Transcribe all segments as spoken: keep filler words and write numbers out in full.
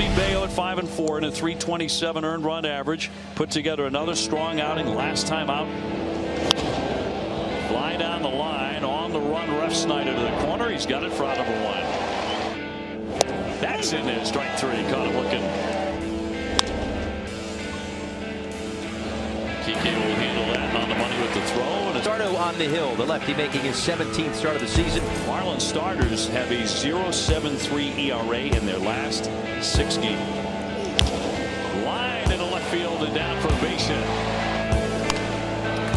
be Bello at five and four and a three twenty-seven earned run average. Put together another strong outing last time out. Fly down the line on the run. Refsteiner to the corner. He's got it for out number one. That's in there. Strike three. Caught him looking. Kike will handle that on the money with the throw. And Stardo on the hill. The lefty making his seventeenth start of the season. Marlins starters have a zero seven three E R A in their last six games. Line in the left field and down for a base hit.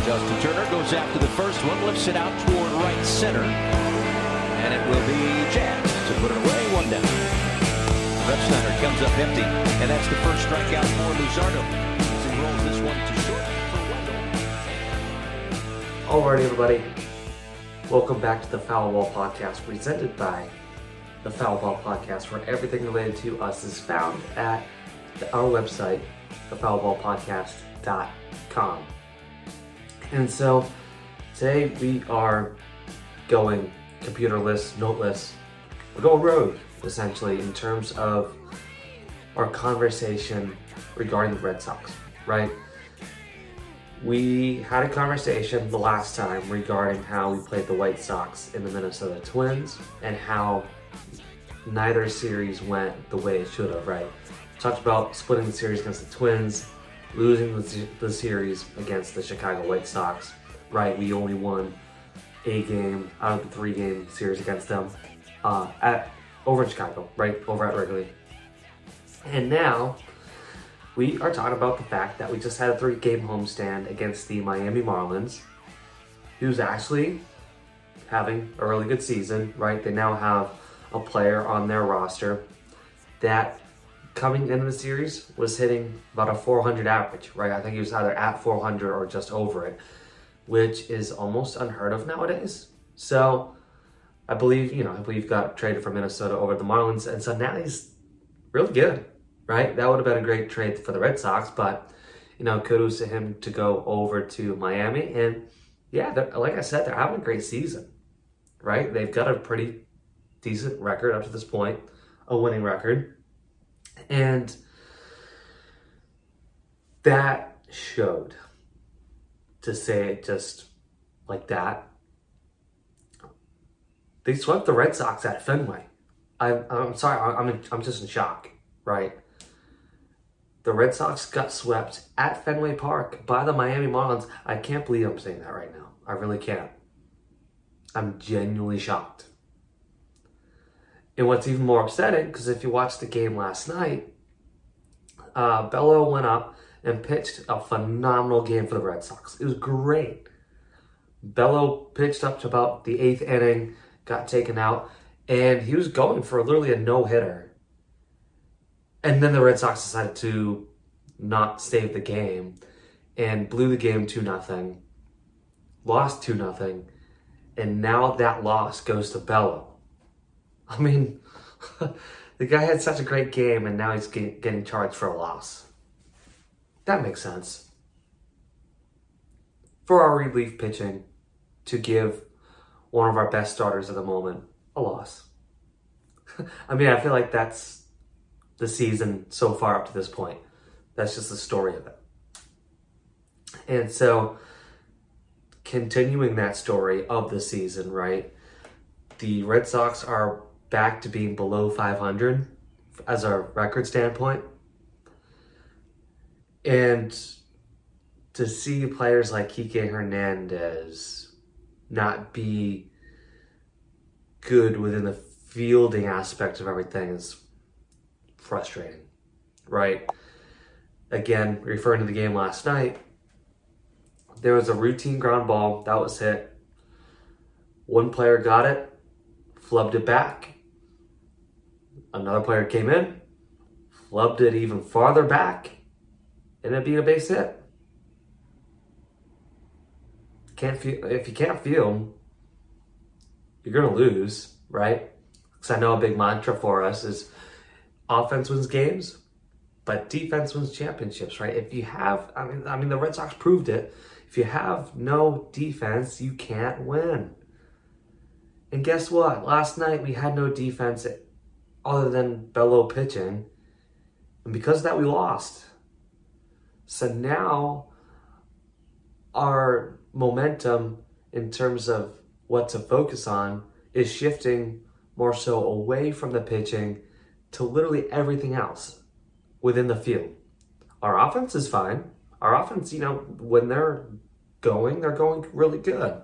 Justin Turner goes after the first one, lifts it out toward right center, and it will be Jack to put it away, one down. Refsteiner comes up empty, and that's the first strikeout for Luzardo. He rolls this one to short for Wendell. All right, everybody. Welcome back to the Foul Ball Podcast, presented by the Foul Ball Podcast, where everything related to us is found at our website, the foul ball podcast dot com. And so today we are going computerless, noteless. We're going rogue, essentially, in terms of our conversation regarding the Red Sox, right? We had a conversation the last time regarding how we played the White Sox and the Minnesota Twins and how neither series went the way it should have, right? Talked about splitting the series against the Twins, losing the, the series against the Chicago White Sox, right? We only won a game out of the three-game series against them uh, at over in Chicago, right? Over at Wrigley. And now we are talking about the fact that we just had a three-game homestand against the Miami Marlins, who's actually having a really good season, right? They now have a player on their roster that coming into the series was hitting about a four hundred average, right? I think he was either at four hundred or just over it, which is almost unheard of nowadays. So I believe, you know, I believe got traded from Minnesota over the Marlins. And so now he's really good, right? That would have been a great trade for the Red Sox, but, you know, kudos to him to go over to Miami. And yeah, like I said, they're having a great season, right? They've got a pretty decent record up to this point, a winning record. And that showed, to say it just like that. They swept the Red Sox at Fenway. I, I'm sorry, I'm, in, I'm just in shock, right? The Red Sox got swept at Fenway Park by the Miami Marlins. I can't believe I'm saying that right now. I really can't. I'm genuinely shocked. And what's even more upsetting, because if you watched the game last night, uh, Bello went up and pitched a phenomenal game for the Red Sox. It was great. Bello pitched up to about the eighth inning, got taken out, and he was going for literally a no-hitter. And then the Red Sox decided to not save the game and blew the game two nothing, lost two nothing, and now that loss goes to Bello. I mean, the guy had such a great game, and now he's get, getting charged for a loss. That makes sense. For our relief pitching to give one of our best starters at the moment a loss. I mean, I feel like that's the season so far up to this point. That's just the story of it. And so, continuing that story of the season, right, the Red Sox are back to being below five hundred as a record standpoint. And to see players like Kike Hernandez not be good within the fielding aspect of everything is frustrating, right? Again, referring to the game last night, there was a routine ground ball that was hit. One player got it, flubbed it back. Another player came in, flubbed it even farther back, and it beat a base hit. Can't feel, if you can't feel, you're going to lose, right? Because I know a big mantra for us is offense wins games, but defense wins championships, right? If you have, I mean, I mean, the Red Sox proved it. If you have no defense, you can't win. And guess what? Last night we had no defense other than Bello pitching, And because of that, we lost. So now our momentum in terms of what to focus on is shifting more so away from the pitching to literally everything else within the field. Our offense is fine. Our offense, you know, when they're going, they're going really good.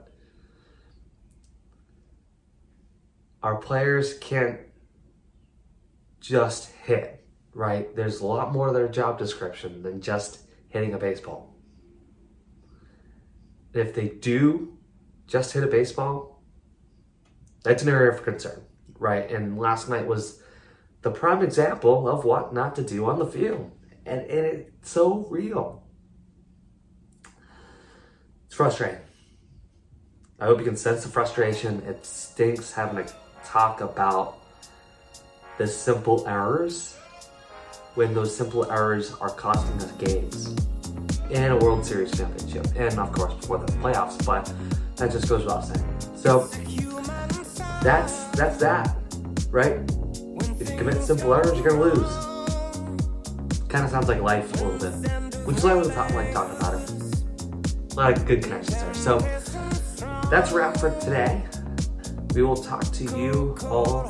Our players can't just hit, right? There's a lot more to their job description than just hitting a baseball. If they do just hit a baseball, that's an area for concern, right? And last night was the prime example of what not to do on the field. And, and it's so real. It's frustrating. I hope you can sense the frustration. It stinks having to talk about the simple errors when those simple errors are costing us games and a World Series championship, and of course before the playoffs, but that just goes without saying. So that's that's that, right? If you commit simple errors, you're gonna lose. Kind of sounds like life a little bit, which is why I was talking about it. A lot of good connections there. So that's a wrap for today. We will talk to you all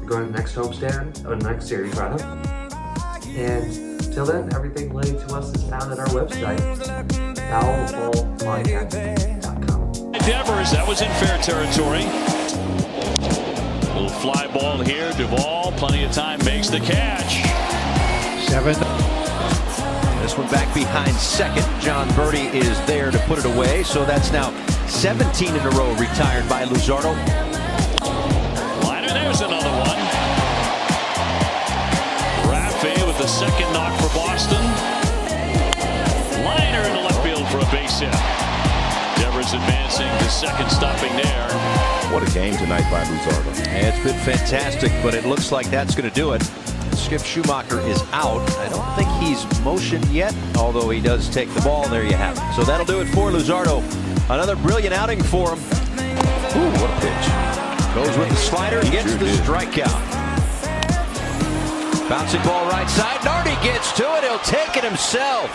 regarding the next homestand, or the next series rather. And till then, everything related to us is found at our website, foul ball podcast dot com. Devers, that was in fair territory. A little fly ball here. Duvall, plenty of time, makes the catch. Seven. This one back behind second. John Birdie is there to put it away. So that's now seventeen in a row retired by Luzardo. Liner, there's another one. Raffi with the second knock for Boston. Liner in the left field for a base hit. Devers advancing to second, stopping there. What a game tonight by Luzardo. Yeah, it's been fantastic, but it looks like that's going to do it. Skip Schumacher is out. I don't think he's motioned yet, although he does take the ball. There you have it. So that'll do it for Luzardo. Another brilliant outing for him. Ooh, what a pitch. Goes with the slider, gets the strikeout. Bouncing ball right side. Nardi gets to it. He'll take it himself.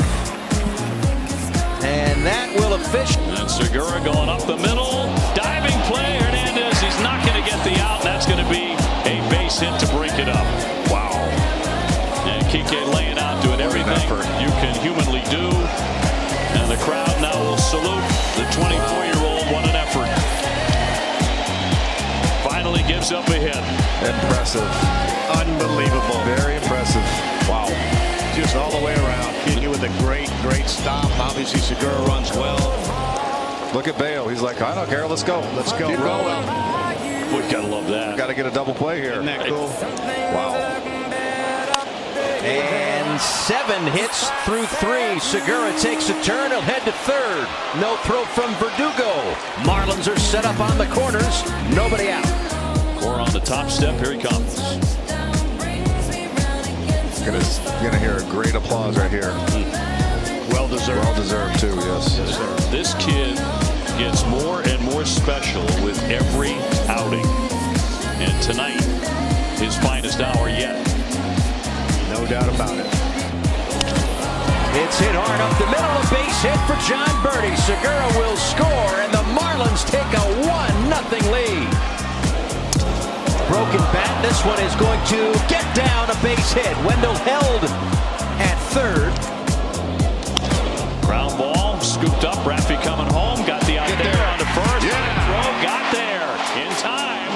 And that will officially. And Segura going up the middle. Diving play. Hernandez, he's not going to get the out. That's going to be a base hit to break it up. Wow. And Kike laying out, doing everything you can humanly do. And the crowd now will salute the twenty-four-year-old. What an effort. Finally gives up a hit. Impressive. Unbelievable. Very impressive. Wow. Just all the way around. Kike with a great, great stop. Obviously, Segura runs well. Look at Bello. He's like, I don't care. Let's go. Let's go. Keep rolling. We've got to love that. Got to get a double play here. Isn't that cool? Wow. And seven hits through three. Segura takes a turn. He'll head to third. No throw from Verdugo. Marlins are set up on the corners. Nobody out. Core on the top step. Here he comes. You're going to hear a great applause right here. Well deserved. Well deserved, too, yes. Yes, sir. This kid gets more and more special with every outing. And tonight, his finest hour yet. No doubt about it. It's hit hard up the middle. A base hit for John Birdie. Segura will score, and the Marlins take a one nothing lead. Broken bat. This one is going to get down. A base hit. Wendell held at third. Ground ball scooped up. Raffi coming home. Got the out there. there on the first. Yeah. Throw got there in time.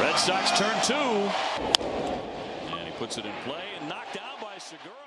Red Sox turn two. Puts it in play and knocked down by Segura.